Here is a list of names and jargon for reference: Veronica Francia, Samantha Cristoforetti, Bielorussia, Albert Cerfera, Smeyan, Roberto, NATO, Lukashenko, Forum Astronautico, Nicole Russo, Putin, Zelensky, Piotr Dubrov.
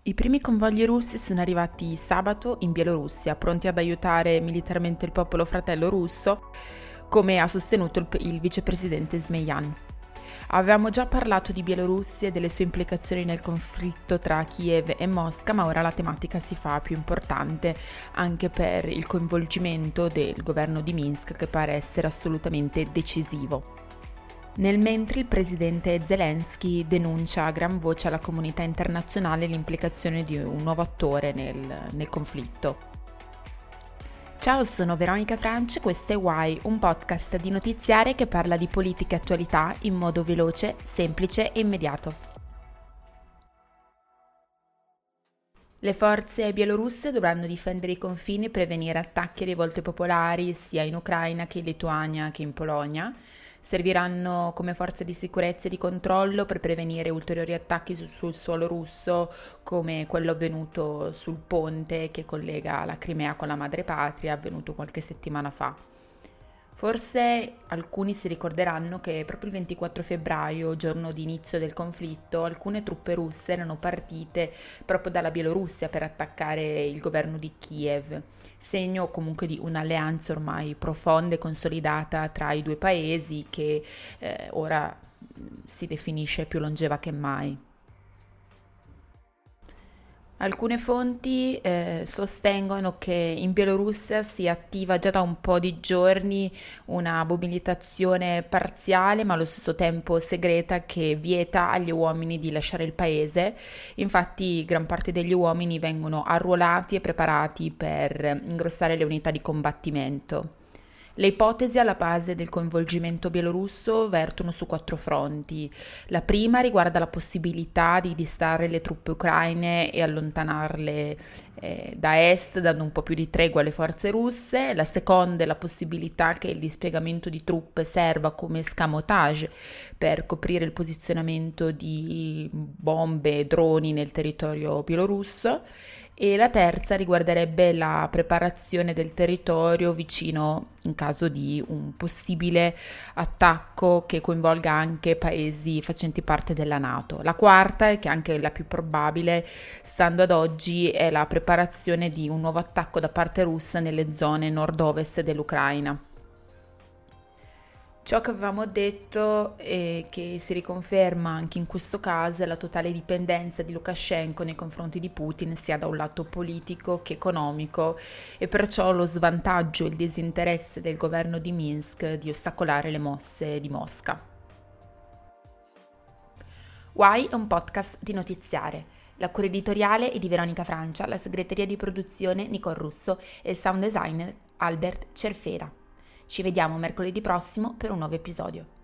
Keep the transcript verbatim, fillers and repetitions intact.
I primi convogli russi sono arrivati sabato in Bielorussia, pronti ad aiutare militarmente il popolo fratello russo, come ha sostenuto il, il vicepresidente Smeyan. Avevamo già parlato di Bielorussia e delle sue implicazioni nel conflitto tra Kiev e Mosca, ma ora la tematica si fa più importante anche per il coinvolgimento del governo di Minsk, che pare essere assolutamente decisivo. Nel mentre il presidente Zelensky denuncia a gran voce alla comunità internazionale l'implicazione di un nuovo attore nel, nel conflitto. Ciao, sono Veronica Francia, questo è Why, un podcast di notiziarie che parla di politica e attualità in modo veloce, semplice e immediato. Le forze bielorusse dovranno difendere i confini e prevenire attacchi e rivolte popolari sia in Ucraina che in Lituania che in Polonia. Serviranno come forze di sicurezza e di controllo per prevenire ulteriori attacchi su, sul suolo russo, come quello avvenuto sul ponte che collega la Crimea con la madrepatria, avvenuto qualche settimana fa. Forse alcuni si ricorderanno che proprio il ventiquattro febbraio, giorno di inizio del conflitto, alcune truppe russe erano partite proprio dalla Bielorussia per attaccare il governo di Kiev, segno comunque di un'alleanza ormai profonda e consolidata tra i due paesi che eh, ora si definisce più longeva che mai. Alcune fonti eh, sostengono che in Bielorussia si attiva già da un po' di giorni una mobilitazione parziale ma allo stesso tempo segreta che vieta agli uomini di lasciare il paese. Infatti gran parte degli uomini vengono arruolati e preparati per ingrossare le unità di combattimento. Le ipotesi alla base del coinvolgimento bielorusso vertono su quattro fronti. La prima riguarda la possibilità di distrarre le truppe ucraine e allontanarle eh, da est, dando un po' più di tregua alle forze russe. La seconda è la possibilità che il dispiegamento di truppe serva come escamotage per coprire il posizionamento di bombe e droni nel territorio bielorusso. E la terza riguarderebbe la preparazione del territorio vicino in caso di un possibile attacco che coinvolga anche paesi facenti parte della NATO. La quarta, e che è anche la più probabile, stando ad oggi, è la preparazione di un nuovo attacco da parte russa nelle zone nord-ovest dell'Ucraina. Ciò che avevamo detto e che si riconferma anche in questo caso è la totale dipendenza di Lukashenko nei confronti di Putin, sia da un lato politico che economico, e perciò lo svantaggio e il disinteresse del governo di Minsk di ostacolare le mosse di Mosca. Why è un podcast di notiziare. La cura editoriale è di Veronica Francia, la segreteria di produzione Nicole Russo e il sound designer Albert Cerfera. Ci vediamo mercoledì prossimo per un nuovo episodio.